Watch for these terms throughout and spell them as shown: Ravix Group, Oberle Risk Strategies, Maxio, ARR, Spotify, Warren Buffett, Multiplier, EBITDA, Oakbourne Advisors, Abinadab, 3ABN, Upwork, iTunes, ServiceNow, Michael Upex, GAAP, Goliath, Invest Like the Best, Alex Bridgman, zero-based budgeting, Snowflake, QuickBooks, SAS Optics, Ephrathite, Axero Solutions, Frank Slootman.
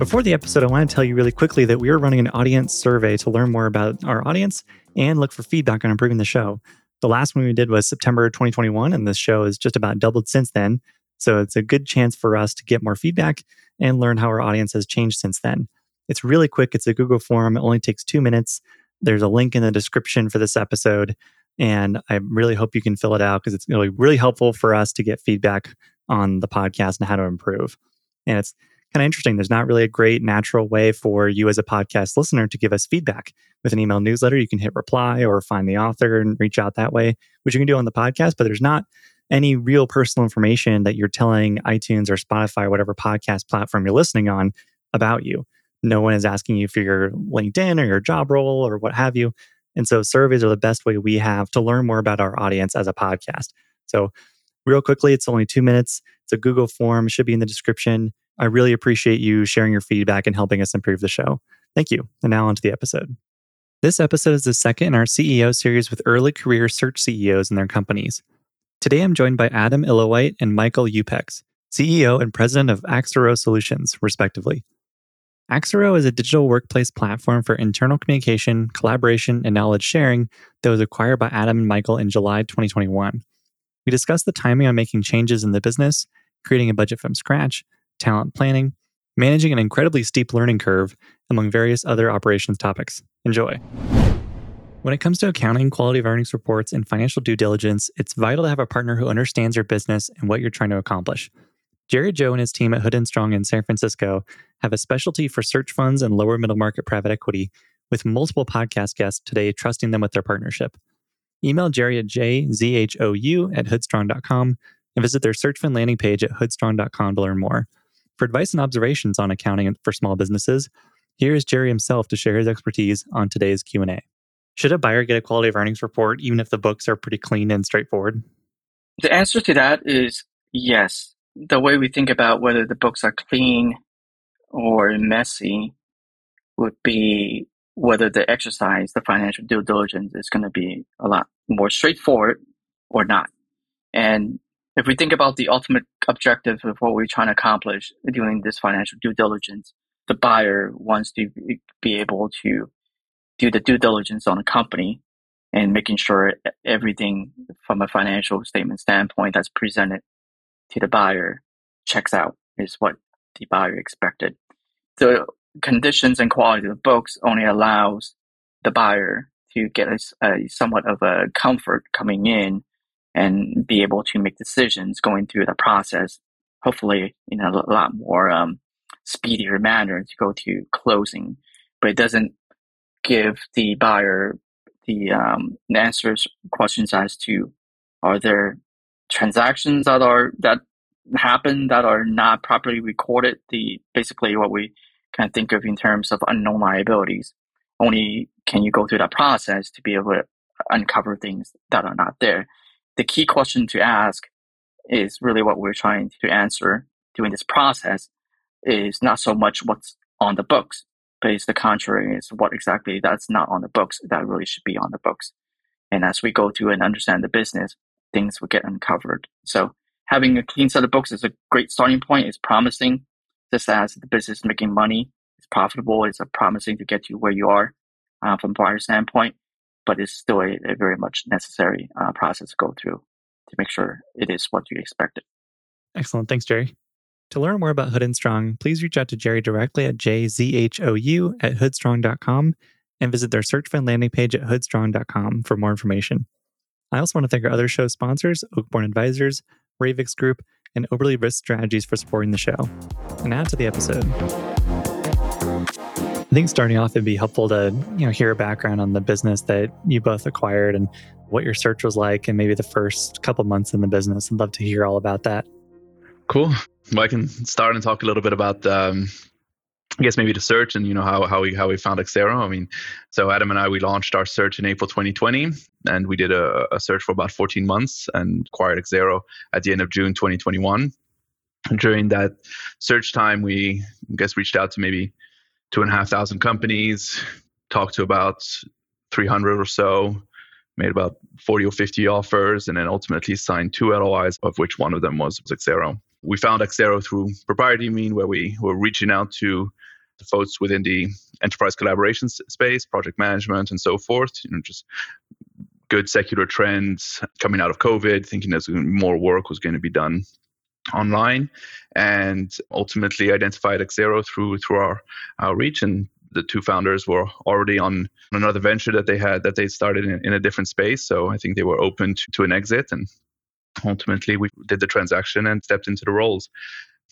Before the episode, I want to tell you really quickly that we are running an audience survey to learn more about our audience and look for feedback on improving the show. The last one we did was September 2021, and this show has just about doubled since then. So it's a good chance for us to get more feedback and learn how our audience has changed since then. It's really quick. It's a Google form. It only takes 2 minutes. There's a link in the description for this episode, and I really hope you can fill it out because it's really helpful for us to get feedback on the podcast and how to improve. And it's kind of interesting. There's not really a great natural way for you as a podcast listener to give us feedback. With an email newsletter, you can hit reply or find the author and reach out that way, which you can do on the podcast, but there's not any real personal information that you're telling iTunes or Spotify or whatever podcast platform you're listening on about you. No one is asking you for your LinkedIn or your job role or what have you. And so surveys are the best way we have to learn more about our audience as a podcast. So real quickly, it's only 2 minutes. It's a Google form. It should be in the description. I really appreciate you sharing your feedback and helping us improve the show. Thank you. And now on to the episode. This episode is the second in our CEO series with early career search CEOs and their companies. Today, I'm joined by Adam Ilowite and Michael Upex, CEO and president of Axero Solutions, respectively. Axero is a digital workplace platform for internal communication, collaboration, and knowledge sharing that was acquired by Adam and Michael in July 2021. We discussed the timing on making changes in the business, creating a budget from scratch, talent planning, managing an incredibly steep learning curve, among various other operations topics. Enjoy. When it comes to accounting, quality of earnings reports, and financial due diligence, it's vital to have a partner who understands your business and what you're trying to accomplish. Jerry Zhou and his team at Hood & Strong in San Francisco have a specialty for search funds and lower middle market private equity, with multiple podcast guests today trusting them with their partnership. Email Jerry at jzhou@hoodstrong.com and visit their search fund landing page at hoodstrong.com to learn more. For advice and observations on accounting for small businesses, here is Jerry himself to share his expertise on today's Q&A. Should a buyer get a quality of earnings report even if the books are pretty clean and straightforward? The answer to that is yes. The way we think about whether the books are clean or messy would be whether the exercise, the financial due diligence, is going to be a lot more straightforward or not. And if we think about the ultimate objective of what we're trying to accomplish doing this financial due diligence, the buyer wants to be able to do the due diligence on a company and making sure everything from a financial statement standpoint that's presented to the buyer checks out is what the buyer expected. The conditions and quality of the books only allows the buyer to get a somewhat of a comfort coming in and be able to make decisions going through the process, hopefully in a lot more speedier manner to go to closing. But it doesn't give the buyer the answers questions as to, are there transactions that happen that are not properly recorded, basically what we kind of think of in terms of unknown liabilities. Only can you go through that process to be able to uncover things that are not there. The key question to ask is really what we're trying to answer during this process is not so much what's on the books, but it's the contrary, is what exactly that's not on the books that really should be on the books. And as we go through and understand the business, things will get uncovered. So having a clean set of books is a great starting point. It's promising. Just as the business is making money, it's profitable. It's promising to get you where you are from a buyer standpoint, but it's still a very much necessary process to go through to make sure it is what you expected. Excellent. Thanks, Jerry. To learn more about Hood & Strong, please reach out to Jerry directly at jzhou@hoodstrong.com and visit their search fund landing page at hoodstrong.com for more information. I also want to thank our other show sponsors, Oakbourne Advisors, Ravix Group, and Oberle Risk Strategies for supporting the show. And now to the episode. I think starting off, it'd be helpful to hear a background on the business that you both acquired and what your search was like and maybe the first couple months in the business. I'd love to hear all about that. Cool. Well, I can start and talk a little bit about I guess maybe the search and, you know, how we found Axero. I mean, so Adam and I, we launched our search in April 2020, and we did a search for about 14 months and acquired Axero at the end of June 2021. And during that search time, we, I guess, reached out to maybe 2,500 companies, talked to about 300 or so, made about 40 or 50 offers, and then ultimately signed 2 LOIs, of which one of them was Axero. We found Axero through proprietary means, where we were reaching out to the folks within the enterprise collaboration space, project management, and so forth. You know, just good secular trends coming out of COVID, thinking that more work was going to be done online, and ultimately identified Axero through our outreach. And the 2 founders were already on another venture that they started in a different space. So I think they were open to an exit, and ultimately we did the transaction and stepped into the roles.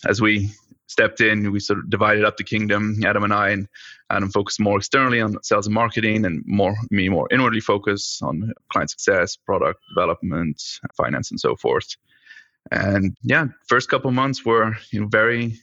As we stepped in, we sort of divided up the kingdom, Adam and I, and Adam focused more externally on sales and marketing, and me more inwardly focused on client success, product development, finance, and so forth. And yeah, first couple of months were, you know, very,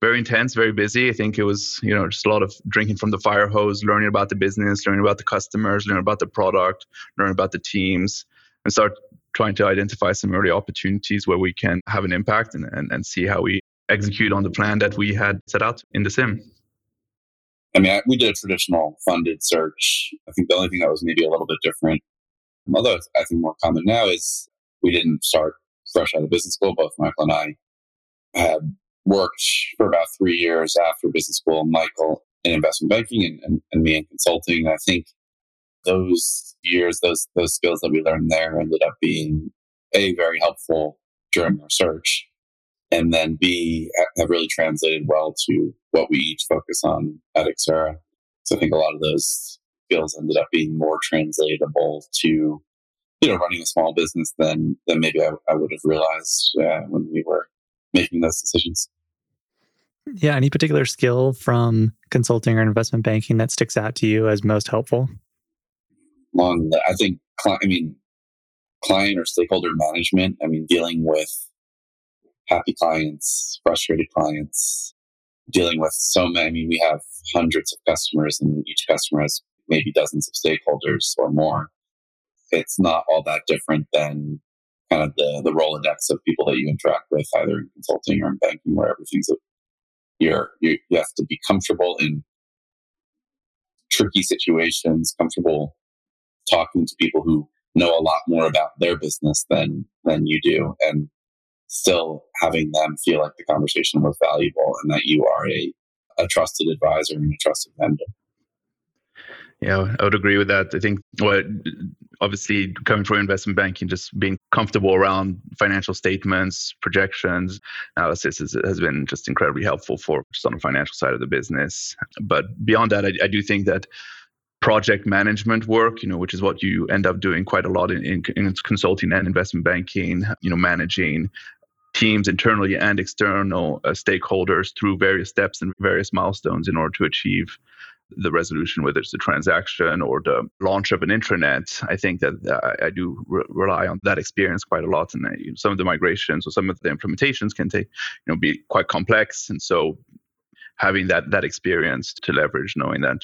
very intense, very busy. I think it was, you know, just a lot of drinking from the fire hose, learning about the business, learning about the customers, learning about the product, learning about the teams, and start trying to identify some early opportunities where we can have an impact and see how we execute on the plan that we had set out in the sim. I mean, we did a traditional funded search. I think the only thing that was maybe a little bit different, although I think more common now, is we didn't start fresh out of business school. Both Michael and I had worked for about 3 years after business school, Michael in investment banking and me in consulting. I think those years, those skills that we learned there ended up being A, very helpful during our search, and then B, have really translated well to what we each focus on at Axero. So I think a lot of those skills ended up being more translatable to, you know, running a small business than maybe I would have realized when we were making those decisions. Yeah. Any particular skill from consulting or investment banking that sticks out to you as most helpful? I think, client or stakeholder management. I mean, dealing with happy clients, frustrated clients, dealing with so many. I mean, we have hundreds of customers, and each customer has maybe dozens of stakeholders or more. It's not all that different than kind of the Rolodex of people that you interact with, either in consulting or in banking, where everything's you have to be comfortable in tricky situations, comfortable talking to people who know a lot more about their business than you do, and still having them feel like the conversation was valuable and that you are a trusted advisor and a trusted vendor. Yeah, I would agree with that. I think, well, obviously coming from investment banking, just being comfortable around financial statements, projections, analysis has been just incredibly helpful for just on the financial side of the business. But beyond that, I do think that project management work, you know, which is what you end up doing quite a lot in consulting and investment banking, you know, managing teams internally and external stakeholders through various steps and various milestones in order to achieve the resolution, whether it's the transaction or the launch of an intranet. I think that I do rely on that experience quite a lot, and some of the migrations or some of the implementations can take, you know, be quite complex. And so, having that experience to leverage, knowing that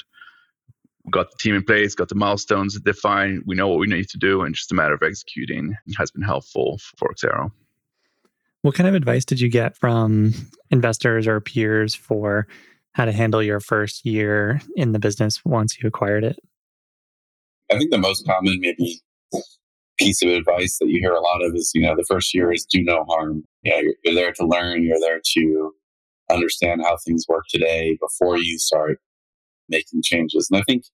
we got the team in place, got the milestones defined, we know what we need to do, and just a matter of executing, has been helpful for Axero. What kind of advice did you get from investors or peers for how to handle your first year in the business once you acquired it? I think the most common maybe piece of advice that you hear a lot of is, you know, the first year is do no harm. Yeah, you're there to learn. You're there to understand how things work today before you start making changes. And I think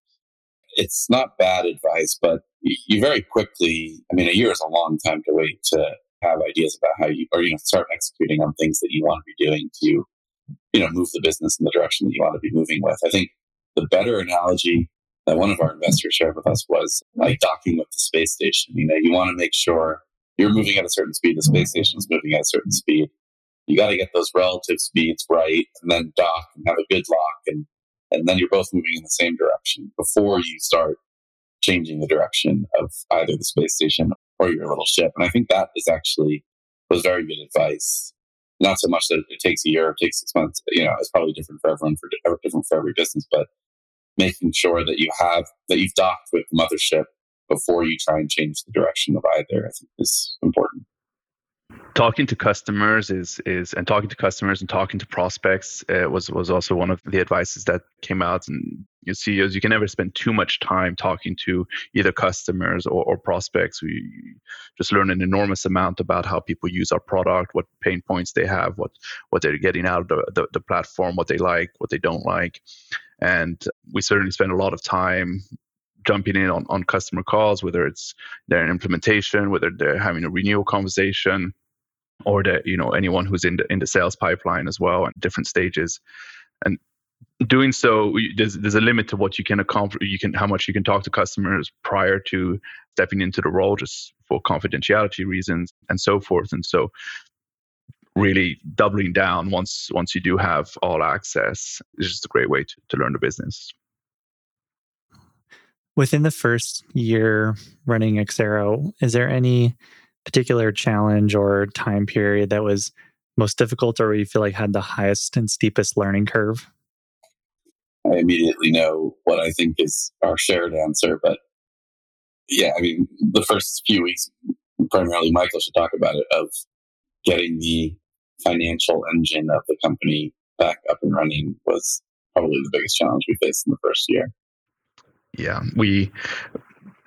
it's not bad advice, but you very quickly, I mean, a year is a long time to wait to have ideas about how you, or, you know, start executing on things that you want to be doing to, you know, move the business in the direction that you want to be moving with. I think the better analogy that one of our investors shared with us was like docking with the space station. You know, you want to make sure you're moving at a certain speed, the space station is moving at a certain speed. You got to get those relative speeds right and then dock and have a good lock, and then you're both moving in the same direction before you start changing the direction of either the space station or your little ship. And I think that was very good advice Not so much that it takes a year or takes 6 months. You know, it's probably different for everyone, for different for every business. But making sure that you have that you've docked with the mothership before you try and change the direction of either, I think, is important. Talking to customers and talking to prospects was also one of the advices that came out. And you see, you can never spend too much time talking to either customers or prospects. We just learn an enormous amount about how people use our product, what pain points they have, what they're getting out of the platform, what they like, what they don't like. And we certainly spend a lot of time jumping in on customer calls, whether it's their implementation, whether they're having a renewal conversation, or that, you know, anyone who's in the sales pipeline as well, at different stages. And doing so, there's a limit to what you can accomplish, how much you can talk to customers prior to stepping into the role, just for confidentiality reasons and so forth. And so, really doubling down once you do have all access is just a great way to learn the business. Within the first year running Axero, is there any particular challenge or time period that was most difficult, or where you feel like had the highest and steepest learning curve? I immediately know what I think is our shared answer, but yeah, I mean, the first few weeks, primarily Michael should talk about it, of getting the financial engine of the company back up and running was probably the biggest challenge we faced in the first year. Yeah, we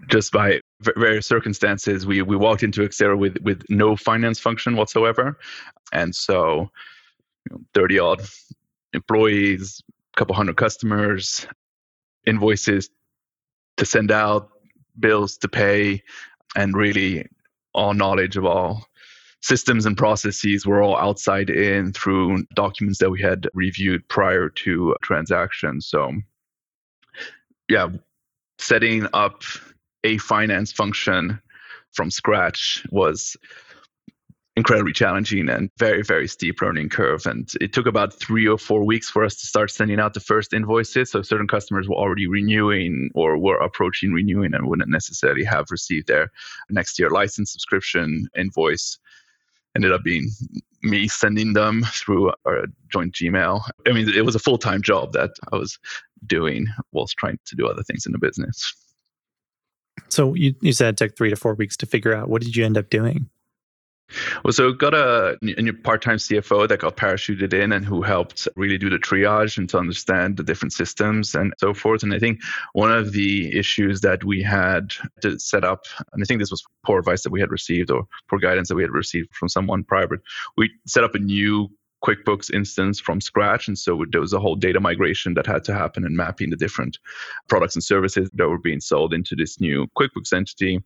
just by various circumstances, we walked into Axero with no finance function whatsoever. And so, 30 odd employees, a couple hundred customers, invoices to send out, bills to pay, and really all knowledge of all systems and processes were all outside in through documents that we had reviewed prior to transactions. So, yeah. Setting up a finance function from scratch was incredibly challenging and very, very steep learning curve. And it took about 3 or 4 weeks for us to start sending out the first invoices. So certain customers were already renewing or were approaching renewing and wouldn't necessarily have received their next year license subscription invoice. Ended up being me sending them through our joint Gmail. I mean, it was a full-time job that I was doing whilst trying to do other things in the business. So you said it took 3 to 4 weeks to figure out. What did you end up doing? Well, so got a new part-time CFO that got parachuted in and who helped really do the triage and to understand the different systems and so forth. And I think one of the issues that we had to set up, and I think this was poor advice that we had received or poor guidance that we had received from someone private, we set up a new QuickBooks instance from scratch. And so there was a whole data migration that had to happen and mapping the different products and services that were being sold into this new QuickBooks entity.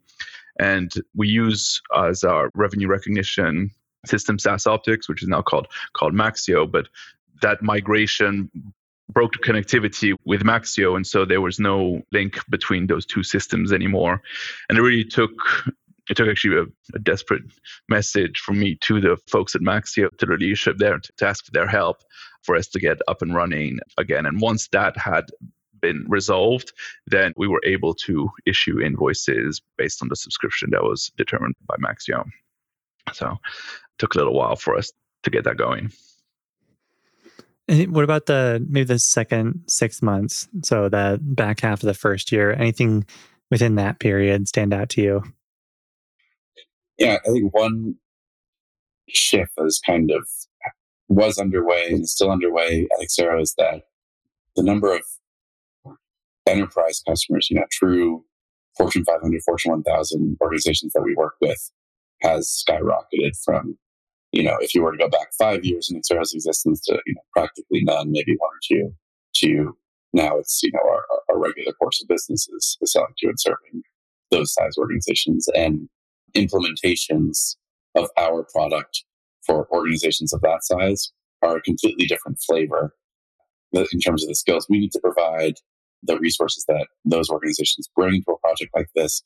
And we use as our revenue recognition system SAS Optics, which is now called Maxio, but that migration broke the connectivity with Maxio. And so there was no link between those two systems anymore. And it really took actually a desperate message from me to the folks at Maxio, to the leadership there, to ask for their help for us to get up and running again. And once that had been resolved, then we were able to issue invoices based on the subscription that was determined by Maxio. So it took a little while for us to get that going. And what about the second 6 months? So the back half of the first year, anything within that period stand out to you? Yeah, I think one shift that is kind of was underway and is still underway at Axero is that the number of enterprise customers, true Fortune 500, Fortune 1000 organizations that we work with has skyrocketed from, if you were to go back 5 years in Axero's existence to, practically none, maybe one or two, to now it's, our regular course of business is selling to and serving those size organizations. And implementations of our product for organizations of that size are a completely different flavor in terms of the skills we need to provide, the resources that those organizations bring to a project like this,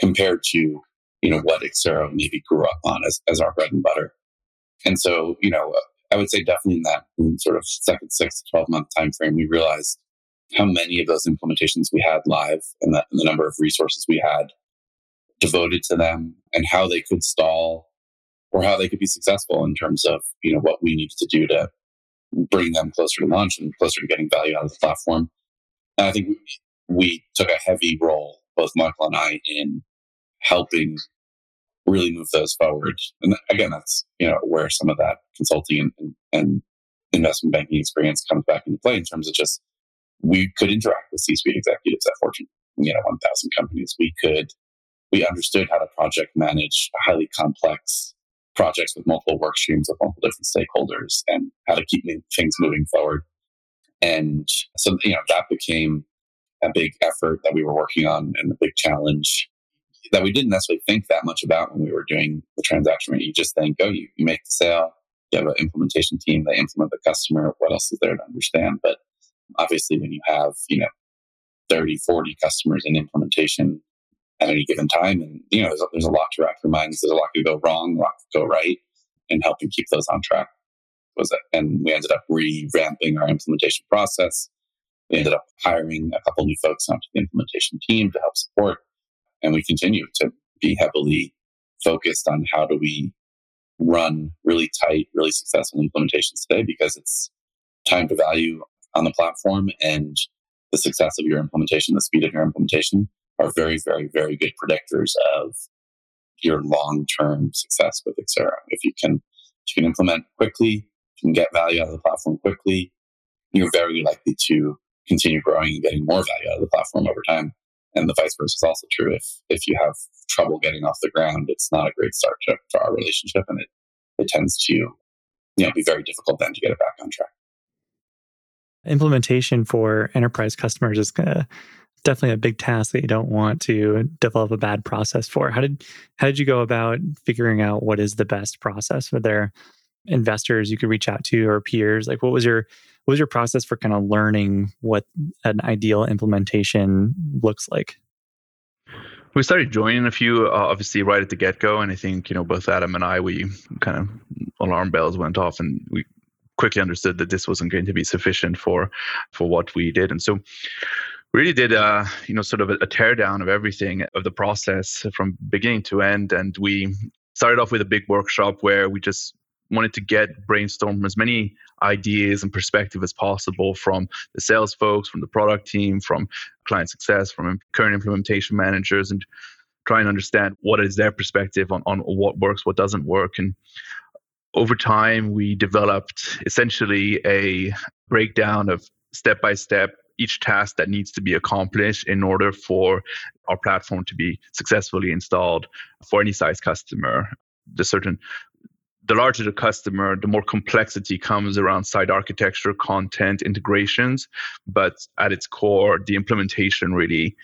compared to what Axero maybe grew up on as our bread and butter. And so, I would say definitely in that sort of second 6 to 12 month time frame, we realized how many of those implementations we had live and the number of resources we had devoted to them, and how they could stall or how they could be successful in terms of, you know, what we needed to do to bring them closer to launch and closer to getting value out of the platform. And I think we took a heavy role, both Michael and I, in helping really move those forward. And again, that's, you know, where some of that consulting and investment banking experience comes back into play in terms of just, we could interact with C-suite executives at Fortune, you know, 1,000 companies. We understood how to project manage highly complex projects with multiple work streams with multiple different stakeholders and how to keep things moving forward. And so, you know, that became a big effort that we were working on and a big challenge that we didn't necessarily think that much about when we were doing the transaction. You just think, oh, you make the sale, you have an implementation team, they implement the customer, what else is there to understand? But obviously when you have, you know, 30, 40 customers in implementation at any given time, and, you know, there's a lot to wrap your minds, there's a lot to go wrong, a lot to go right, and helping keep those on track was it. And we ended up revamping our implementation process. We ended up hiring a couple new folks onto the implementation team to help support. And we continue to be heavily focused on how do we run really tight, really successful implementations today, because it's time to value on the platform and the success of your implementation, the speed of your implementation are very, very, very good predictors of your long-term success with Axero. If you can implement quickly, if you can get value out of the platform quickly, you're very likely to continue growing and getting more value out of the platform over time. And the vice versa is also true. If you have trouble getting off the ground, it's not a great start to our relationship, and it tends to, you know, be very difficult then to get it back on track. Implementation for enterprise customers is definitely a big task that you don't want to develop a bad process for. How did you go about figuring out what is the best process for their investors you could reach out to or peers? Like, what was your process for kind of learning what an ideal implementation looks like? We started joining a few, obviously, right at the get-go. And I think, you know, both Adam and I, we kind of alarm bells went off and we quickly understood that this wasn't going to be sufficient for what we did. And so we really did, you know, sort of a teardown of everything, of the process from beginning to end. And we started off with a big workshop where we just wanted to brainstorm as many ideas and perspective as possible from the sales folks, from the product team, from client success, from current implementation managers, and try and understand what is their perspective on what works, what doesn't work. And over time, we developed essentially a breakdown of step-by-step each task that needs to be accomplished in order for our platform to be successfully installed for any size customer. The larger the customer, the more complexity comes around site architecture, content, integrations. But at its core, the implementation really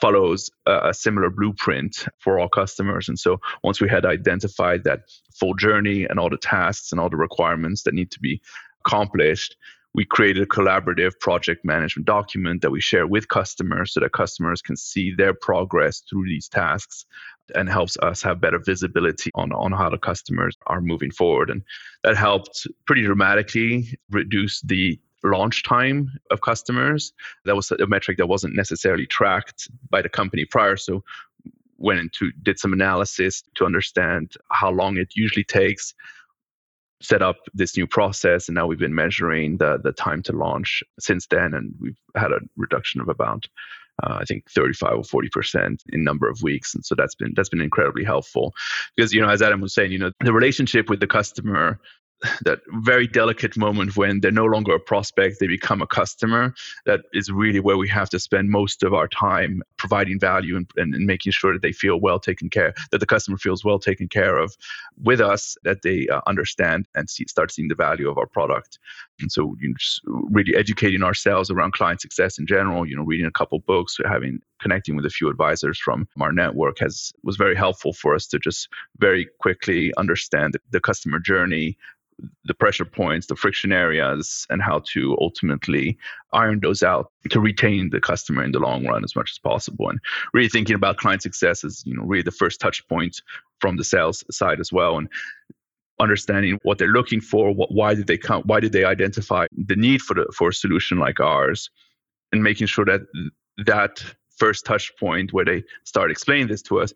follows a similar blueprint for our customers. And so once we had identified that full journey and all the tasks and all the requirements that need to be accomplished, we created a collaborative project management document that we share with customers so that customers can see their progress through these tasks and helps us have better visibility on how the customers are moving forward. And that helped pretty dramatically reduce the launch time of customers. That was a metric that wasn't necessarily tracked by the company prior. So went into did some analysis to understand how long it usually takes, set up this new process, and now we've been measuring the time to launch since then, and we've had a reduction of about I think 35 or 40% in number of weeks. And so that's been incredibly helpful because, you know, as Adam was saying, you know, the relationship with the customer, that very delicate moment when they're no longer a prospect, they become a customer, that is really where we have to spend most of our time providing value and making sure that they feel well taken care, that the customer feels well taken care of with us, that they understand and start seeing the value of our product. And so, you know, just really educating ourselves around client success in general, you know, reading a couple books, connecting with a few advisors from our network was very helpful for us to just very quickly understand the customer journey, the pressure points, the friction areas, and how to ultimately iron those out to retain the customer in the long run as much as possible. And really thinking about client success as, you know, really the first touch point from the sales side as well. And understanding what they're looking for, why did they identify the need for a solution like ours, and making sure that first touch point where they start explaining this to us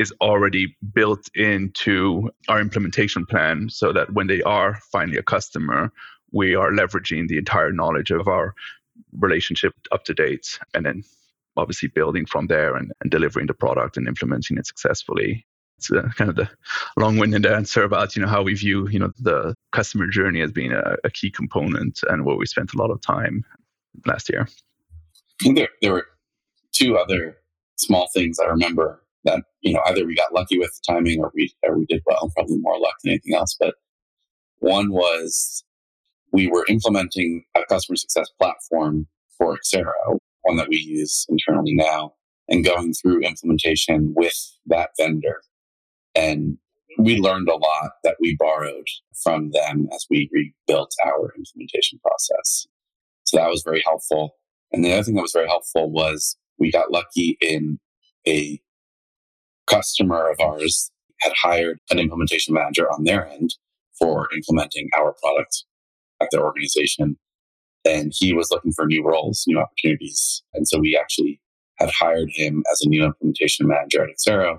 is already built into our implementation plan so that when they are finally a customer, we are leveraging the entire knowledge of our relationship up to date and then obviously building from there and delivering the product and implementing it successfully. It's kind of the long-winded answer about, how we view, the customer journey as being a key component and where we spent a lot of time last year. I think there were two other small things I remember that, either we got lucky with the timing or we did well, probably more luck than anything else. But one was we were implementing a customer success platform for Axero, one that we use internally now, and going through implementation with that vendor. And we learned a lot that we borrowed from them as we rebuilt our implementation process. So that was very helpful. And the other thing that was very helpful was we got lucky in a customer of ours had hired an implementation manager on their end for implementing our product at their organization. And he was looking for new roles, new opportunities. And so we actually had hired him as a new implementation manager at Axero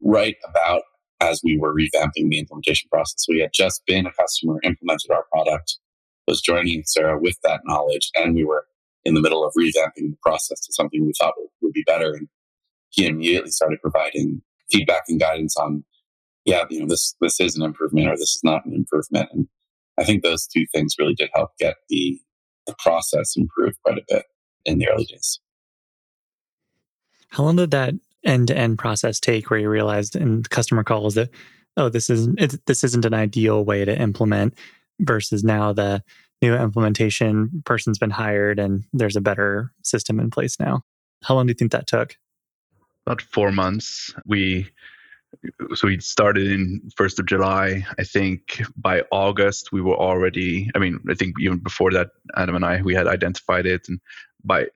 right about as we were revamping the implementation process. We had just been a customer, implemented our product, was joining Axero with that knowledge, and we were in the middle of revamping the process to something we thought would be better. And he immediately started providing feedback and guidance on, this is an improvement or this is not an improvement. And I think those two things really did help get the process improved quite a bit in the early days. How long did that end-to-end process take where you realized in customer calls that, this isn't an ideal way to implement versus now the new implementation person's been hired and there's a better system in place now? How long do you think that took? About 4 months. We started in 1st of July. I think by August, we were already, I think even before that, Adam and I, we had identified it. And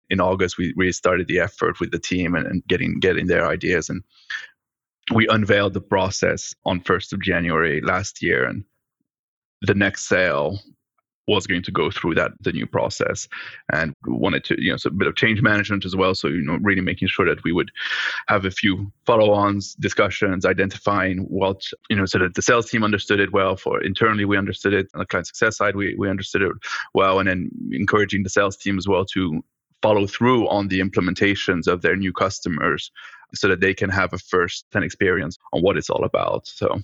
in August, we really started the effort with the team and getting their ideas. And we unveiled the process on 1st of January last year. And the next sale was going to go through the new process, and wanted to, so a bit of change management as well. So, really making sure that we would have a few follow-ons, discussions, identifying what, so that the sales team understood it well. For internally, we understood it. On the client success side, we understood it well. And then encouraging the sales team as well to follow through on the implementations of their new customers so that they can have a first-hand experience on what it's all about. So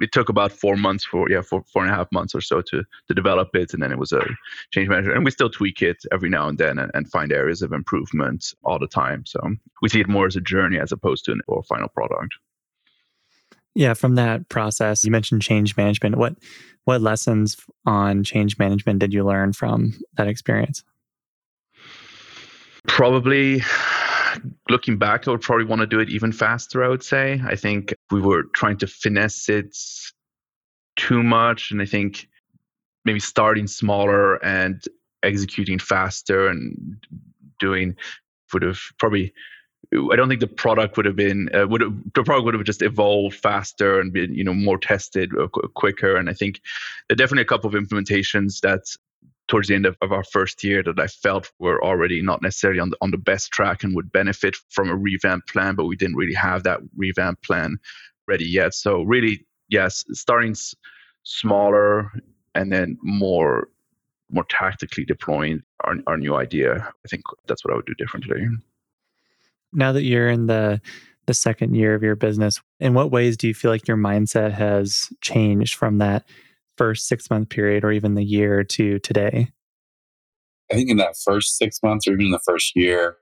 it took about 4 months, 4.5 months or so to develop it. And then it was a change manager. And we still tweak it every now and then and find areas of improvement all the time. So we see it more as a journey as opposed to a final product. Yeah, from that process, you mentioned change management. What lessons on change management did you learn from that experience? Probably, looking back, I would probably want to do it even faster, I would say. I think we were trying to finesse it too much. And I think maybe starting smaller and executing faster and doing would have probably, I don't think the product would have been, just evolved faster and been, more tested quicker. And I think there are definitely a couple of implementations that towards the end of our first year that I felt were already not necessarily on the best track and would benefit from a revamp plan, but we didn't really have that revamp plan ready yet. So really, yes, starting smaller and then more tactically deploying our new idea. I think that's what I would do different today. Now that you're in the second year of your business, in what ways do you feel like your mindset has changed from that first 6 month period or even the year to today? I think in that first 6 months or even the first year,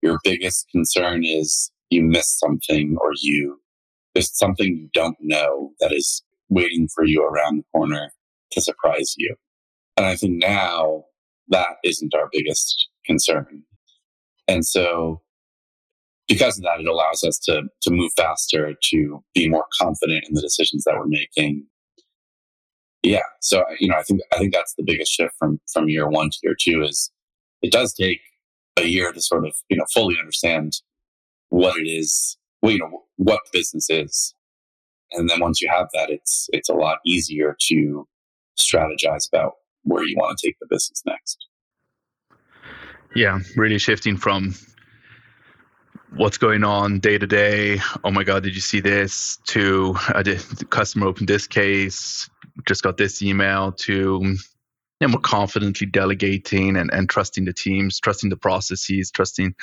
your biggest concern is you missed something or there's something you don't know that is waiting for you around the corner to surprise you. And I think now that isn't our biggest concern. And so because of that, it allows us to move faster, to be more confident in the decisions that we're making. Yeah. So, I think that's the biggest shift from year one to year two is it does take a year to sort of, fully understand what it is, what business is. And then once you have that, it's a lot easier to strategize about where you want to take the business next. Yeah. Really shifting from what's going on day to day. Oh my God, did you see this? To the customer opened this case, just got this email. To and more confidently delegating and trusting the teams, trusting the processes, trusting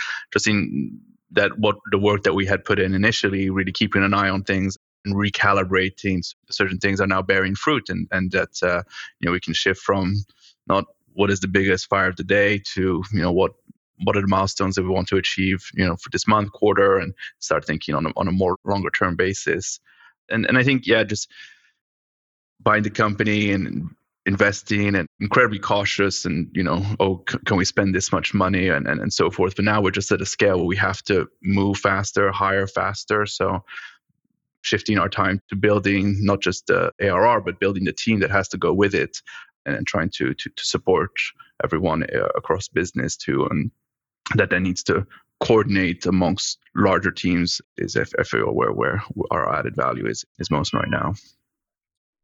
that what the work that we had put in initially, really keeping an eye on things and recalibrating certain things are now bearing fruit, and that we can shift from not what is the biggest fire of the day to what are the milestones that we want to achieve for this month, quarter, and start thinking on a more longer term basis. And I think just buying the company and investing and incredibly cautious and, can we spend this much money and so forth. But now we're just at a scale where we have to move faster, hire faster. So shifting our time to building not just the ARR, but building the team that has to go with it and trying to support everyone across business too. And that then needs to coordinate amongst larger teams is I feel where our added value is most right now.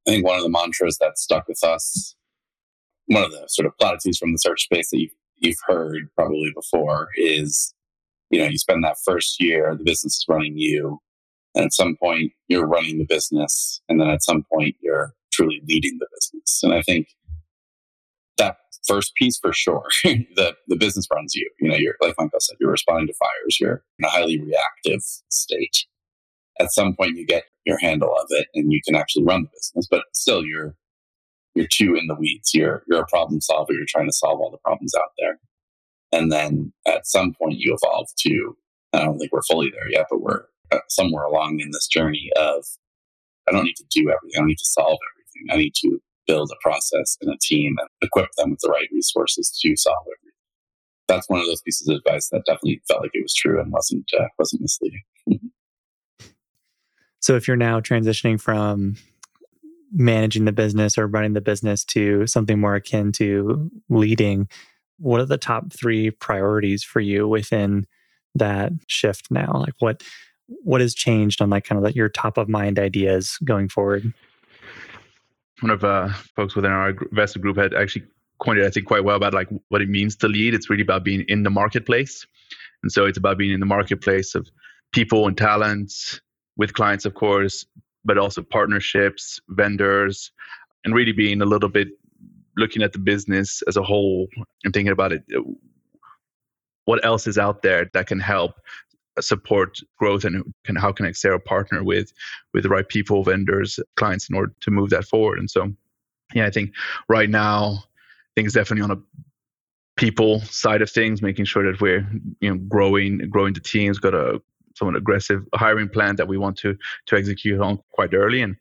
I think one of the mantras that stuck with us, one of the sort of platitudes from the search space that you've heard probably before is, you spend that first year, the business is running you. And at some point, you're running the business. And then at some point, you're truly leading the business. And I think that first piece for sure, the business runs you. You're, like Michael said, you're responding to fires. You're in a highly reactive state. At some point, you get your handle of it, and you can actually run the business. But still, you're too in the weeds. You're a problem solver. You're trying to solve all the problems out there. And then at some point, you evolve to. I don't think we're fully there yet, but we're somewhere along in this journey of. I don't need to do everything. I don't need to solve everything. I need to build a process and a team and equip them with the right resources to solve everything. That's one of those pieces of advice that definitely felt like it was true and wasn't misleading. So if you're now transitioning from managing the business or running the business to something more akin to leading, what are the top three priorities for you within that shift now? Like what has changed on your top of mind ideas going forward? One of folks within our investor group had actually coined it, I think, quite well about what it means to lead. It's really about being in the marketplace. And so it's about being in the marketplace of people and talents, with clients, of course, but also partnerships, vendors, and really being a little bit looking at the business as a whole and thinking about it. What else is out there that can help support growth, and how can Axero partner with the right people, vendors, clients in order to move that forward? And so, I think right now, things definitely on a people side of things, making sure that we're growing the teams, got a an aggressive hiring plan that we want to execute on quite early. And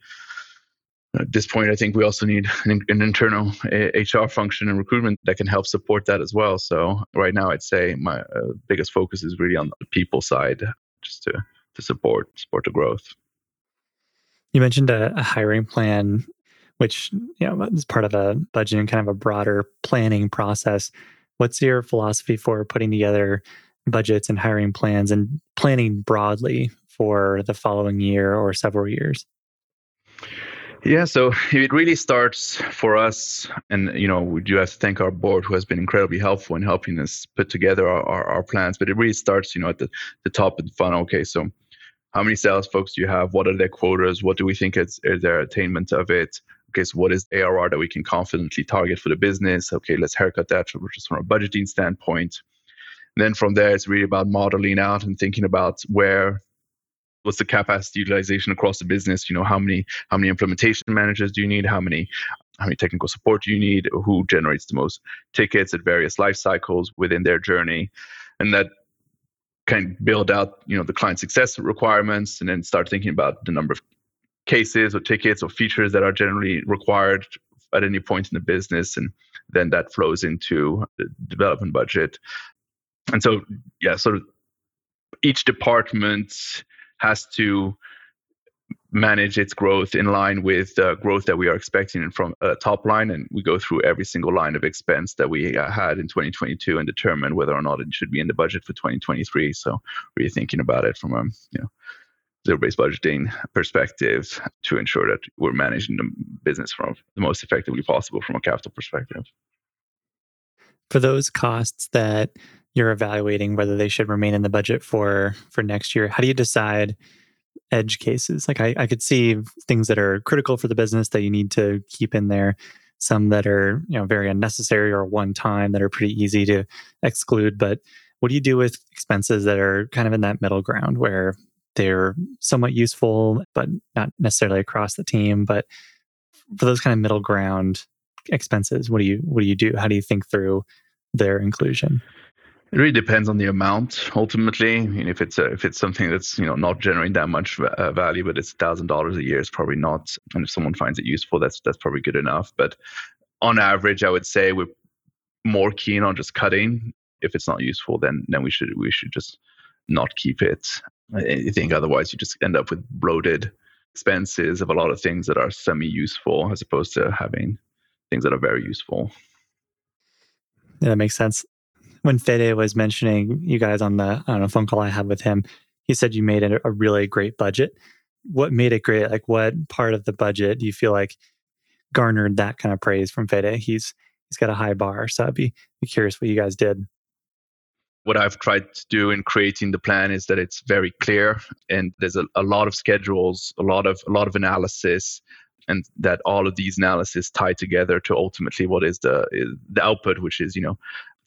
at this point, I think we also need an internal HR function and recruitment that can help support that as well. So right now, I'd say my biggest focus is really on the people side, just to support the growth. You mentioned a hiring plan, which is part of a budget and kind of a broader planning process. What's your philosophy for putting together budgets and hiring plans and planning broadly for the following year or several years? Yeah, so it really starts for us, and we do have to thank our board who has been incredibly helpful in helping us put together our plans, but it really starts, at the top of the funnel. Okay, so how many sales folks do you have? What are their quotas? What do we think is their attainment of it? Okay, so what is ARR that we can confidently target for the business? Okay, let's haircut that just from a budgeting standpoint. Then from there, it's really about modeling out and thinking about what's the capacity utilization across the business. How many implementation managers do you need? How many technical support do you need? Who generates the most tickets at various life cycles within their journey? And that can build out, the client success requirements, and then start thinking about the number of cases or tickets or features that are generally required at any point in the business. And then that flows into the development budget. And so, sort of each department has to manage its growth in line with the growth that we are expecting from top line. And we go through every single line of expense that we had in 2022 and determine whether or not it should be in the budget for 2023. So really thinking about it from a zero-based budgeting perspective to ensure that we're managing the business from the most effectively possible from a capital perspective. For those costs that you're evaluating whether they should remain in the budget for next year, how do you decide edge cases? Like I could see things that are critical for the business that you need to keep in there, some that are, you know, very unnecessary or one time that are pretty easy to exclude. But what do you do with expenses that are kind of in that middle ground where they're somewhat useful, but not necessarily across the team? But for those kind of middle ground expenses, what do you do? How do you think through their inclusion? It really depends on the amount. Ultimately, if it's something that's not generating that much value, but it's $1,000 a year, it's probably not. And if someone finds it useful, that's probably good enough. But on average, I would say we're more keen on just cutting. If it's not useful, then we should just not keep it. I think otherwise you just end up with bloated expenses of a lot of things that are semi-useful, as opposed to having things that are very useful. Yeah, that makes sense. When Fede was mentioning you guys on a phone call I had with him, he said you made a really great budget. What made it great? Like, what part of the budget do you feel like garnered that kind of praise from Fede? He's got a high bar, so I'd be curious what you guys did. What I've tried to do in creating the plan is that it's very clear, and there's a lot of schedules, a lot of analysis, and that all of these analysis tie together to ultimately what is the output, which is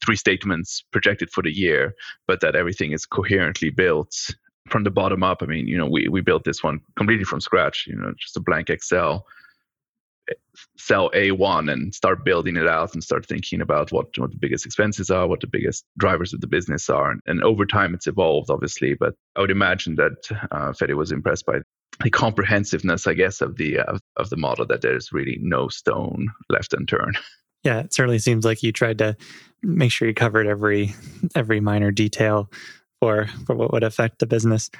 3 statements projected for the year, but that everything is coherently built from the bottom up. I mean, we built this one completely from scratch, just a blank Excel, cell A1, and start building it out and start thinking about what the biggest expenses are, what the biggest drivers of the business are. And over time, it's evolved, obviously, but I would imagine that Fede was impressed by the comprehensiveness, I guess, of the model, that there's really no stone left unturned. Yeah, it certainly seems like you tried to make sure you covered every minor detail for what would affect the business.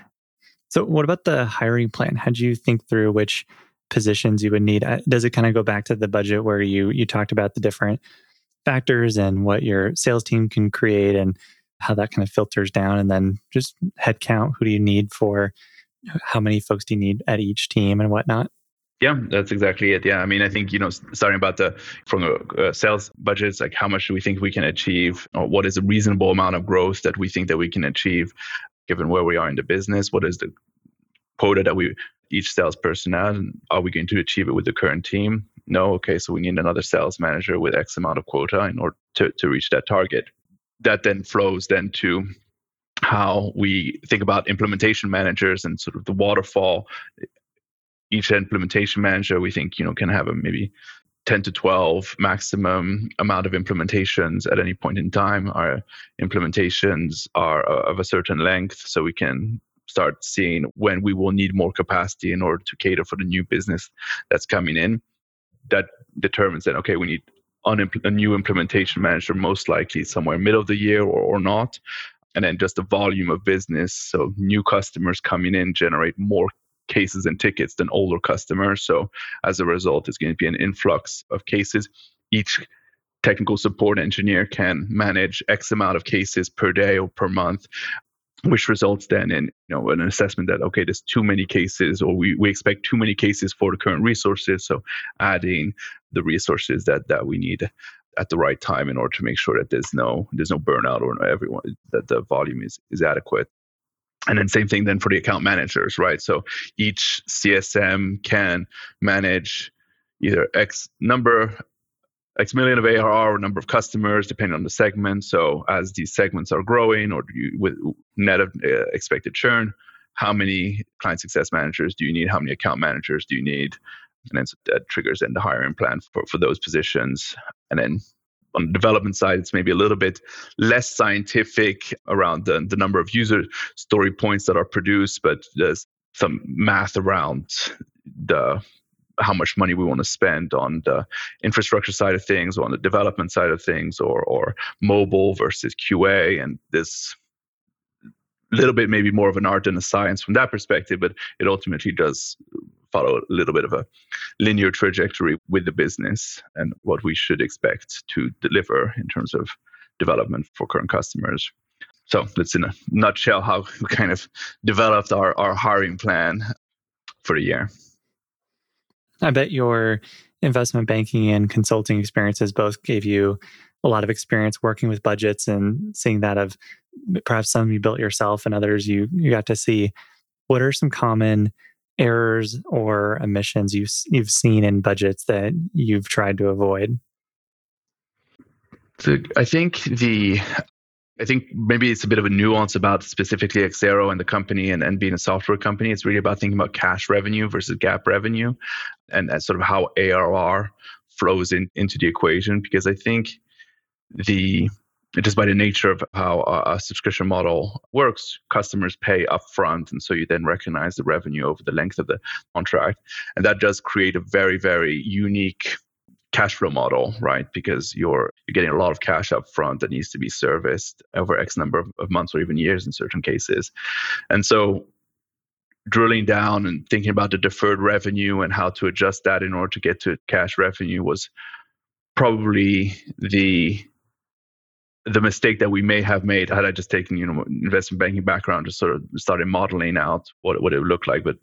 So what about the hiring plan? How do you think through which positions you would need? Does it kind of go back to the budget where you talked about the different factors and what your sales team can create and how that kind of filters down? And then just headcount, who do you need for how many folks do you need at each team and whatnot? Yeah, that's exactly it. Yeah, I mean, I think, starting about from sales budgets, like how much do we think we can achieve, or what is a reasonable amount of growth that we think that we can achieve, given where we are in the business? What is the quota that each salesperson has, and are we going to achieve it with the current team? No, okay, so we need another sales manager with X amount of quota in order to reach that target. That then flows then to how we think about implementation managers and sort of the waterfall. Each implementation manager, we think, can have a maybe 10 to 12 maximum amount of implementations at any point in time. Our implementations are of a certain length, so we can start seeing when we will need more capacity in order to cater for the new business that's coming in. That determines that, okay, we need a new implementation manager, most likely somewhere middle of the year or not. And then just the volume of business, so new customers coming in generate more cases and tickets than older customers. So as a result, it's going to be an influx of cases. Each technical support engineer can manage X amount of cases per day or per month, which results then in an assessment that, okay, there's too many cases, or we expect too many cases for the current resources. So adding the resources that we need at the right time in order to make sure that there's no burnout, or everyone, that the volume is adequate. And then same thing then for the account managers, right? So each CSM can manage either X million of ARR or number of customers, depending on the segment. So as these segments are growing, or with net of expected churn, how many client success managers do you need? How many account managers do you need? And then so that triggers then the hiring plan for those positions. And then on the development side, it's maybe a little bit less scientific around the number of user story points that are produced, but there's some math around how much money we want to spend on the infrastructure side of things, or on the development side of things, or mobile versus QA. And this little bit maybe more of an art than a science from that perspective, but it ultimately does follow a little bit of a linear trajectory with the business and what we should expect to deliver in terms of development for current customers. So that's in a nutshell how we kind of developed our hiring plan for the year. I bet your investment banking and consulting experiences both gave you a lot of experience working with budgets and seeing that of perhaps some you built yourself and others you got to see. What are some common errors or omissions you've seen in budgets that you've tried to avoid? So I think maybe it's a bit of a nuance about specifically Axero and the company and being a software company. It's really about thinking about cash revenue versus GAAP revenue and sort of how ARR flows into the equation. Because I think just by the nature of how a subscription model works, customers pay upfront. And so you then recognize the revenue over the length of the contract. And that does create a very, very unique cash flow model, right? Because you're getting a lot of cash up front that needs to be serviced over X number of months or even years in certain cases. And so drilling down and thinking about the deferred revenue and how to adjust that in order to get to cash revenue was probably the mistake that we may have made had I just taken, investment banking background, just sort of started modeling out what it would look like, but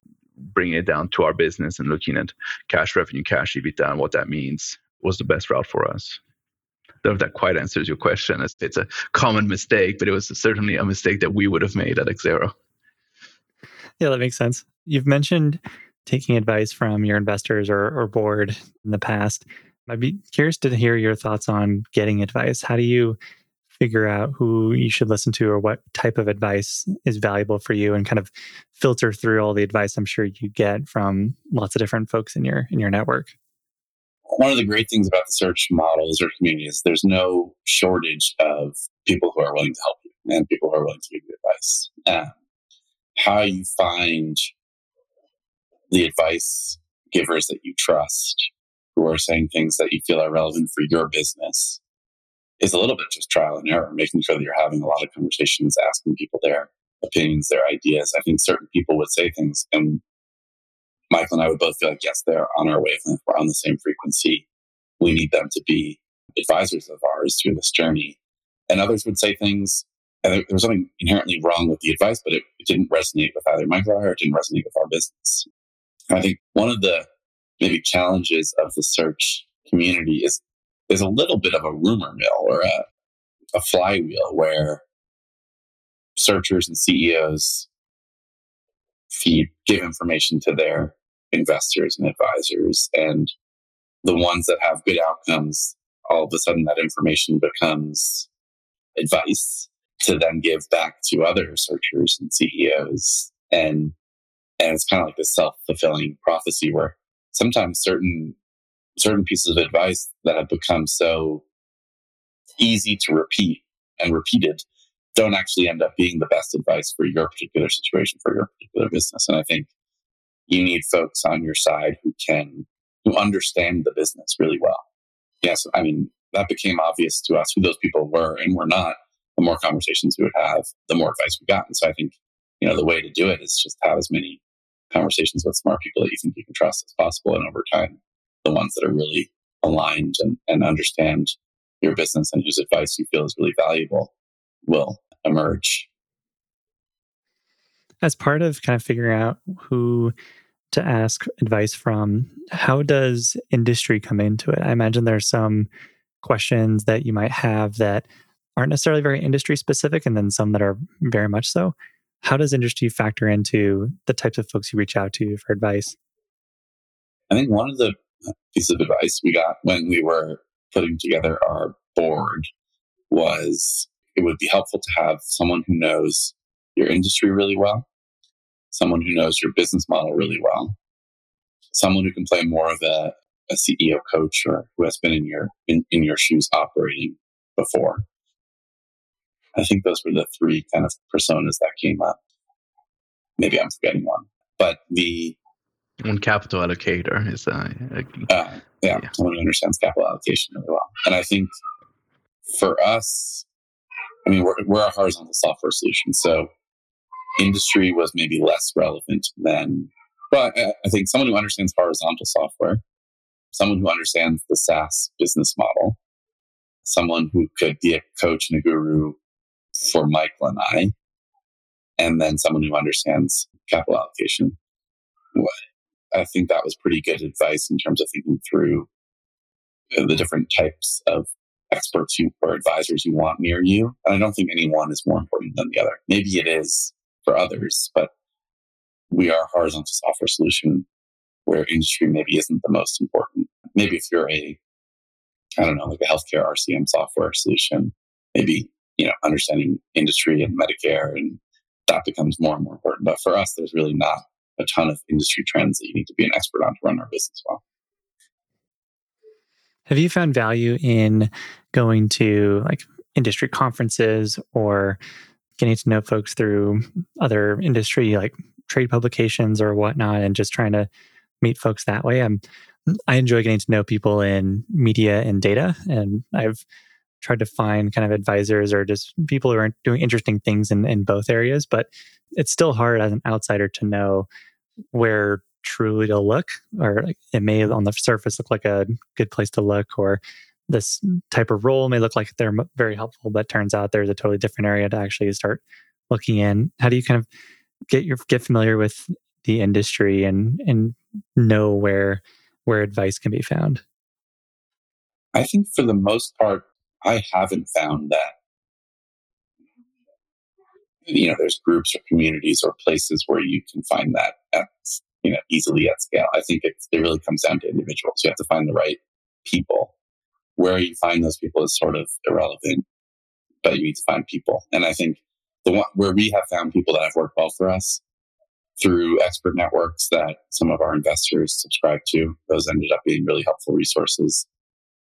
bringing it down to our business and looking at cash revenue, cash EBITDA, and what that means was the best route for us. I don't know if that quite answers your question. It's a common mistake, but it was certainly a mistake that we would have made at Axero. Yeah, that makes sense. You've mentioned taking advice from your investors or board in the past. I'd be curious to hear your thoughts on getting advice. How do you figure out who you should listen to or what type of advice is valuable for you and kind of filter through all the advice I'm sure you get from lots of different folks in your network? One of the great things about the search models or community is there's no shortage of people who are willing to help you and people who are willing to give you advice. How you find the advice givers that you trust who are saying things that you feel are relevant for your business is a little bit just trial and error, making sure that you're having a lot of conversations, asking people their opinions, their ideas. I think certain people would say things, and Michael and I would both feel like, yes, they're on our wavelength. We're on the same frequency. We need them to be advisors of ours through this journey. And others would say things, and there was something inherently wrong with the advice, but it didn't resonate with either Michael or I, or it didn't resonate with our business. And I think one of the maybe challenges of the search community is there's a little bit of a rumor mill or a flywheel where searchers and CEOs give information to their investors and advisors. And the ones that have good outcomes, all of a sudden that information becomes advice to then give back to other searchers and CEOs. And it's kind of like a self-fulfilling prophecy where sometimes certain pieces of advice that have become so easy to repeat and repeated don't actually end up being the best advice for your particular situation, for your particular business. And I think you need folks on your side who understand the business really well. Yes, I mean, that became obvious to us who those people were and were not. The more conversations we would have, the more advice we got. And so I think, the way to do it is just have as many conversations with smart people that you think you can trust as possible. And over time, the ones that are really aligned and understand your business and whose advice you feel is really valuable will emerge. As part of kind of figuring out who to ask advice from, how does industry come into it? I imagine there's some questions that you might have that aren't necessarily very industry specific, and then some that are very much so. How does industry factor into the types of folks you reach out to for advice? I think one of the piece of advice we got when we were putting together our board was it would be helpful to have someone who knows your industry really well, someone who knows your business model really well, someone who can play more of a CEO coach or who has been in your shoes operating before. I think those were the three kind of personas that came up. Maybe I'm forgetting one, but and capital allocator is someone who understands capital allocation really well. And I think for us, I mean, we're a horizontal software solution, so industry was maybe less relevant than. But I think someone who understands horizontal software, someone who understands the SaaS business model, someone who could be a coach and a guru for Michael and I, and then someone who understands capital allocation. I think that was pretty good advice in terms of thinking through the different types of experts or advisors you want near you. And I don't think any one is more important than the other. Maybe it is for others, but we are a horizontal software solution where industry maybe isn't the most important. Maybe if you're like a healthcare RCM software solution, maybe, understanding industry and Medicare, and that becomes more and more important. But for us, there's really not a ton of industry trends that you need to be an expert on to run our business well. Have you found value in going to industry conferences or getting to know folks through other industry trade publications or whatnot, and just trying to meet folks that way? I enjoy getting to know people in media and data, and I've tried to find kind of advisors or just people who are doing interesting things in both areas, but it's still hard as an outsider to know where truly to look, or it may on the surface look like a good place to look, or this type of role may look like they're very helpful, but turns out there's a totally different area to actually start looking in. How do you kind of get familiar with the industry and know where advice can be found? I think for the most part, I haven't found that, there's groups or communities or places where you can find that easily at scale. I think it really comes down to individuals. You have to find the right people. Where you find those people is sort of irrelevant, but you need to find people. And I think the one where we have found people that have worked well for us through expert networks that some of our investors subscribe to, those ended up being really helpful resources.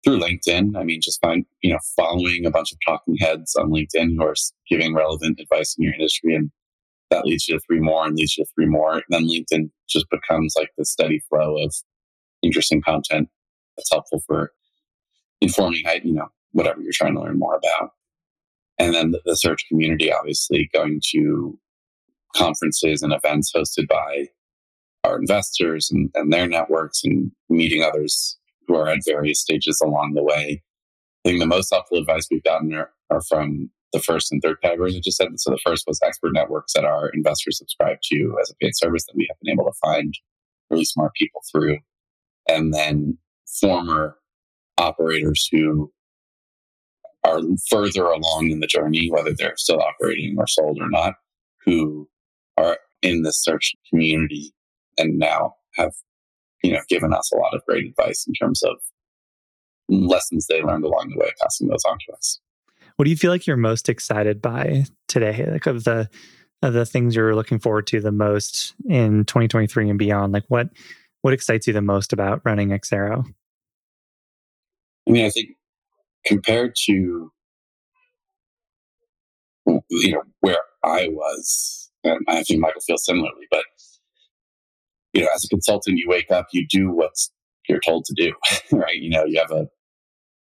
Through LinkedIn, just following a bunch of talking heads on LinkedIn who are giving relevant advice in your industry, and that leads you to three more and leads you to three more. And then LinkedIn just becomes the steady flow of interesting content that's helpful for informing, whatever you're trying to learn more about. And then the search community, obviously, going to conferences and events hosted by our investors and their networks, and meeting others who are at various stages along the way. I think the most helpful advice we've gotten are from the first and third categories I just said. So the first was expert networks that our investors subscribe to as a paid service that we have been able to find really smart people through. And then former operators who are further along in the journey, whether they're still operating or sold or not, who are in the search community and now have given us a lot of great advice in terms of lessons they learned along the way, passing those on to us. What do you feel like you're most excited by today? Of the things you're looking forward to the most in 2023 and beyond, what excites you the most about running Axero? I think compared to, where I was, and I think Michael feels similarly, but as a consultant, you wake up, you do what you're told to do, right? You have a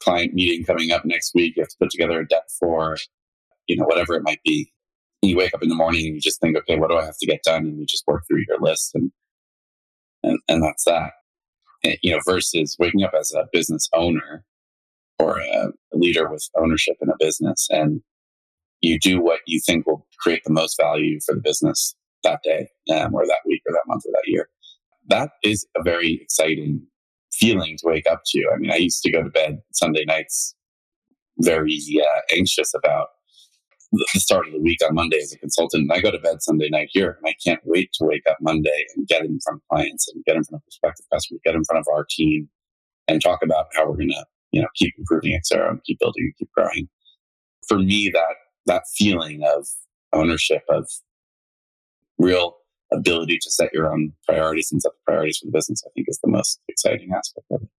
client meeting coming up next week. You have to put together a deck for, whatever it might be. And you wake up in the morning and you just think, okay, what do I have to get done? And you just work through your list and that's that. And, versus waking up as a business owner or a leader with ownership in a business, and you do what you think will create the most value for the business that day, or that week, or that month, or that year. That is a very exciting feeling to wake up to. I used to go to bed Sunday nights very anxious about the start of the week on Monday as a consultant. And I go to bed Sunday night here, and I can't wait to wake up Monday and get in front of clients and get in front of prospective customers, get in front of our team and talk about how we're going to keep improving Axero and keep building and keep growing. For me, that feeling of ownership, of real ability to set your own priorities and set the priorities for the business, I think is the most exciting aspect of it.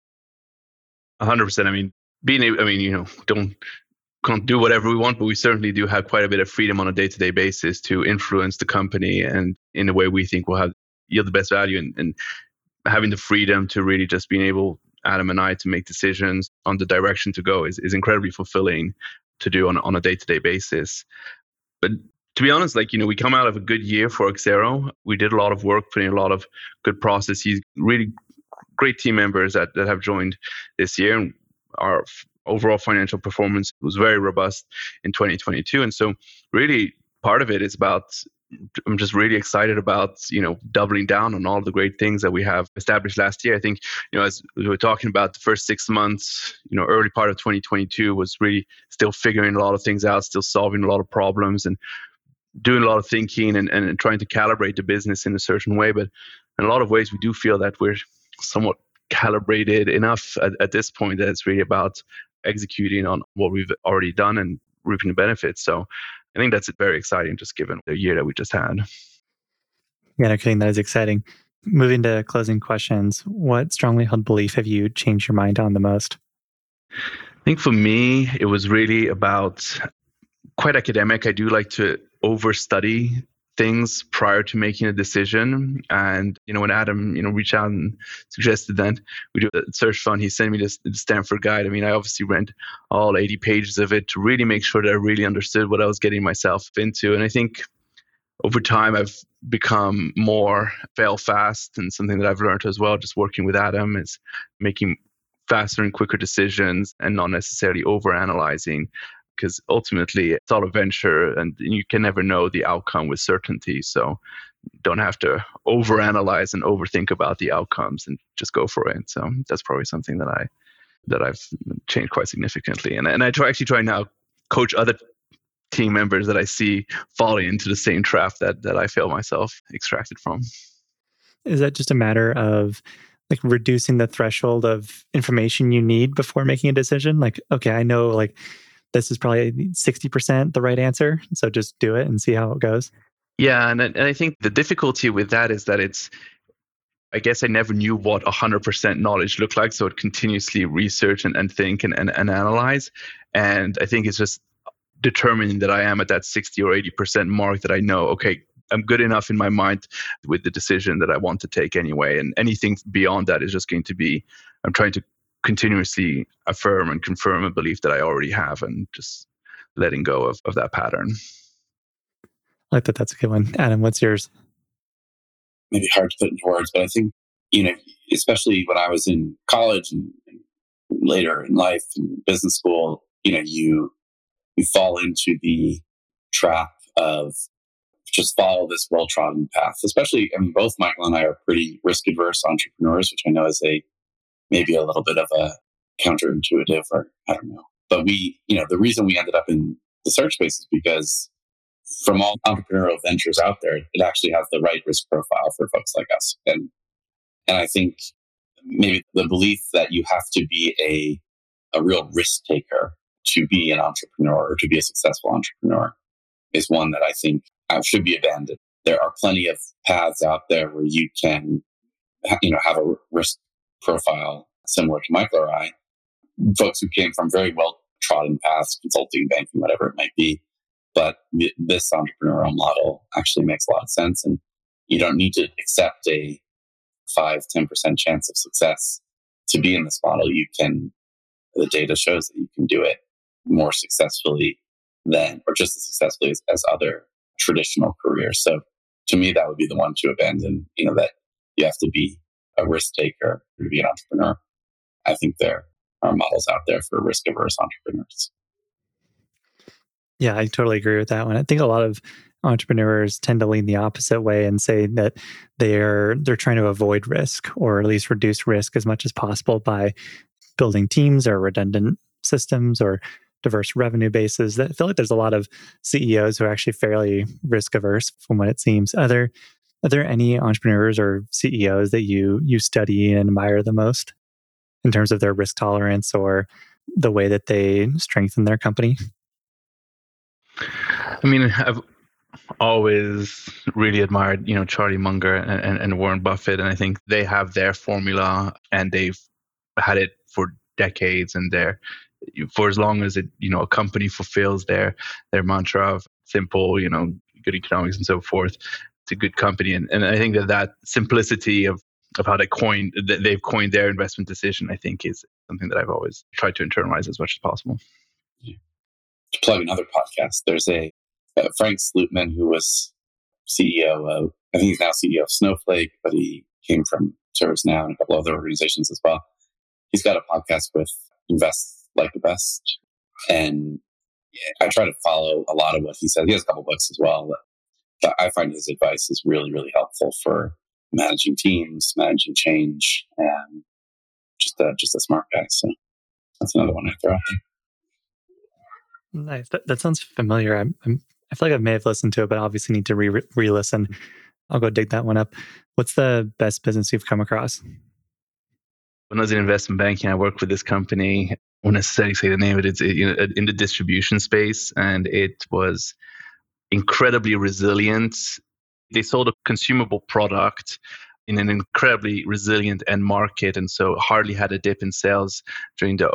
100%. Being able, can't do whatever we want, but we certainly do have quite a bit of freedom on a day-to-day basis to influence the company and in a way we think will yield the best value, and having the freedom to really just being able, Adam and I, to make decisions on the direction to go is incredibly fulfilling to do on a day-to-day basis. But to be honest, we come out of a good year for Axero. We did a lot of work, putting a lot of good processes, really great team members that have joined this year. And our overall financial performance was very robust in 2022. And so really part of it is about I'm just really excited about, doubling down on all the great things that we have established last year. I think, as we were talking about the first 6 months, early part of 2022 was really still figuring a lot of things out, still solving a lot of problems and doing a lot of thinking and trying to calibrate the business in a certain way. But in a lot of ways, we do feel that we're somewhat calibrated enough at this point that it's really about executing on what we've already done and reaping the benefits. So I think that's very exciting, just given the year that we just had. Yeah, no kidding. That is exciting. Moving to closing questions, what strongly held belief have you changed your mind on the most? I think for me, it was really about quite academic. I do like to overstudy things prior to making a decision. And, when Adam, reached out and suggested that we do a search fund, he sent me this Stanford guide. I mean, I obviously read all 80 pages of it to really make sure that I really understood what I was getting myself into. And I think over time, I've become more fail fast. And something that I've learned as well, just working with Adam, is making faster and quicker decisions and not necessarily overanalyzing. Because ultimately, it's all a venture and you can never know the outcome with certainty. So don't have to overanalyze and overthink about the outcomes and just go for it. So that's probably something that I've changed quite significantly. And I try now coach other team members that I see falling into the same trap that I feel myself extracted from. Is that just a matter of reducing the threshold of information you need before making a decision? Okay, I know this is probably 60% the right answer. So just do it and see how it goes. Yeah. And I think the difficulty with that is that I guess I never knew what 100% knowledge looked like. So it continuously research and think and analyze. And I think it's just determining that I am at that 60 or 80% mark that I know, okay, I'm good enough in my mind with the decision that I want to take anyway. And anything beyond that is just going to be, I'm trying to continuously affirm and confirm a belief that I already have and just letting go of that pattern. I like that. That's a good one. Adam, what's yours? Maybe hard to put into words, but I think, especially when I was in college and later in life in business school, you fall into the trap of just follow this well-trodden path. Especially, both Michael and I are pretty risk-averse entrepreneurs, which I know is maybe a little bit of a counterintuitive, or I don't know. But we, the reason we ended up in the search space is because from all entrepreneurial ventures out there, it actually has the right risk profile for folks like us. And I think maybe the belief that you have to be a real risk taker to be an entrepreneur or to be a successful entrepreneur is one that I think should be abandoned. There are plenty of paths out there where you can, have a risk profile similar to Michael or I, folks who came from very well-trodden paths, consulting, banking, whatever it might be. But this entrepreneurial model actually makes a lot of sense. And you don't need to accept a 5, 10% chance of success to be in this model. The data shows that you can do it more successfully just as successfully as other traditional careers. So to me, that would be the one to abandon, that you have to be a risk taker to be an entrepreneur. I think there are models out there for risk-averse entrepreneurs. Yeah, I totally agree with that one. I think a lot of entrepreneurs tend to lean the opposite way and say that they're trying to avoid risk or at least reduce risk as much as possible by building teams or redundant systems or diverse revenue bases. That I feel like there's a lot of CEOs who are actually fairly risk-averse from what it seems. Are there any entrepreneurs or CEOs that you study and admire the most in terms of their risk tolerance or the way that they strengthen their company? I've always really admired, Charlie Munger and Warren Buffett. And I think they have their formula and they've had it for decades. And they're, for as long as it, a company fulfills their mantra of simple, good economics and so forth, a good company. And I think that simplicity of how they've coined their investment decision, I think is something that I've always tried to internalize as much as possible. Yeah. To plug another podcast, there's a Frank Slootman, who was CEO of, I think he's now CEO of Snowflake, but he came from ServiceNow and a couple other organizations as well. He's got a podcast with Invest Like the Best. And I try to follow a lot of what he says. He has a couple books as well. I find his advice is really, really helpful for managing teams, managing change, and just a smart guy. So that's another one I throw out there. Nice. That sounds familiar. I feel like I may have listened to it, but I obviously need to re-listen. I'll go dig that one up. What's the best business you've come across? When I was in investment banking, I worked with this company. I won't necessarily say the name, but it's in the distribution space, and it was incredibly resilient. They sold a consumable product in an incredibly resilient end market, and so hardly had a dip in sales during the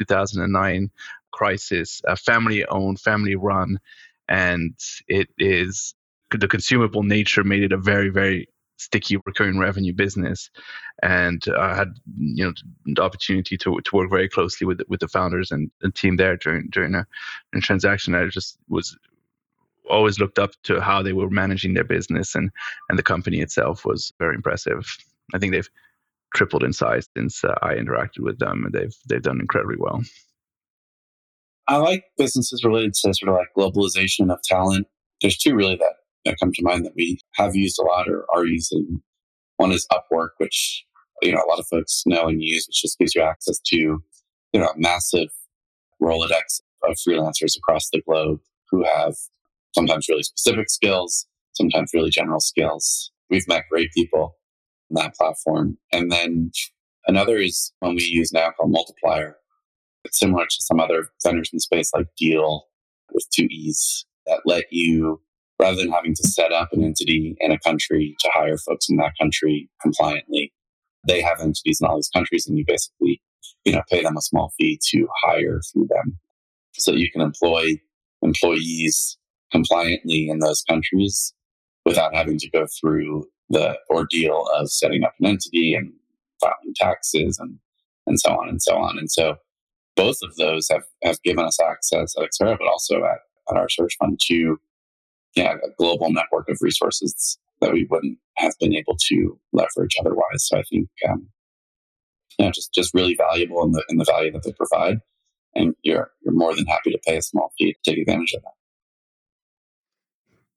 2008-2009 crisis. Family-owned, family-run, and it is the consumable nature made it a very, very sticky recurring revenue business. And I had the opportunity to work very closely with the founders and team there during a transaction. I just was always looked up to how they were managing their business, and the company itself was very impressive. I think they've tripled in size since I interacted with them, and they've done incredibly well. I like businesses related to sort of like globalization of talent. There's two really that come to mind that we have used a lot or are using. One is Upwork, which a lot of folks know and use, which just gives you access to a massive Rolodex of freelancers across the globe who have sometimes really specific skills, sometimes really general skills. We've met great people on that platform. And then another is one we use now called Multiplier. It's similar to some other vendors in the space like Deal with 2 E's that let you, rather than having to set up an entity in a country to hire folks in that country compliantly, they have entities in all these countries, and you basically, pay them a small fee to hire through them. So you can employ employees compliantly in those countries without having to go through the ordeal of setting up an entity and filing taxes and so on and so on. And so both of those have given us access at Axero, but also at our search fund to a global network of resources that we wouldn't have been able to leverage otherwise. So I think just really valuable in the value that they provide, and you're more than happy to pay a small fee to take advantage of that.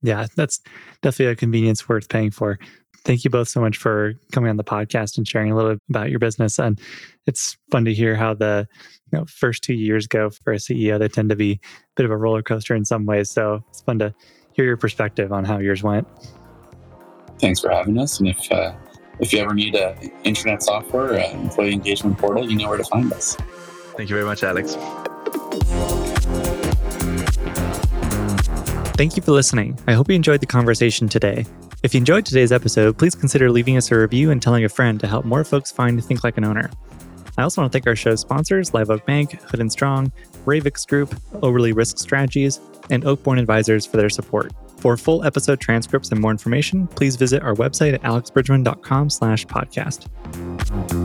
Yeah, that's definitely a convenience worth paying for. Thank you both so much for coming on the podcast and sharing a little bit about your business. And it's fun to hear how the first 2 years go for a CEO. They tend to be a bit of a roller coaster in some ways. So it's fun to hear your perspective on how yours went. Thanks for having us. And if you ever need internet software, employee engagement portal, you know where to find us. Thank you very much, Alex. Thank you for listening. I hope you enjoyed the conversation today. If you enjoyed today's episode, please consider leaving us a review and telling a friend to help more folks find Think Like an Owner. I also want to thank our show's sponsors, Live Oak Bank, Hood & Strong, Ravix Group, Oberle Risk Strategies, and Oakbourne Advisors for their support. For full episode transcripts and more information, please visit our website at alexbridgman.com/podcast.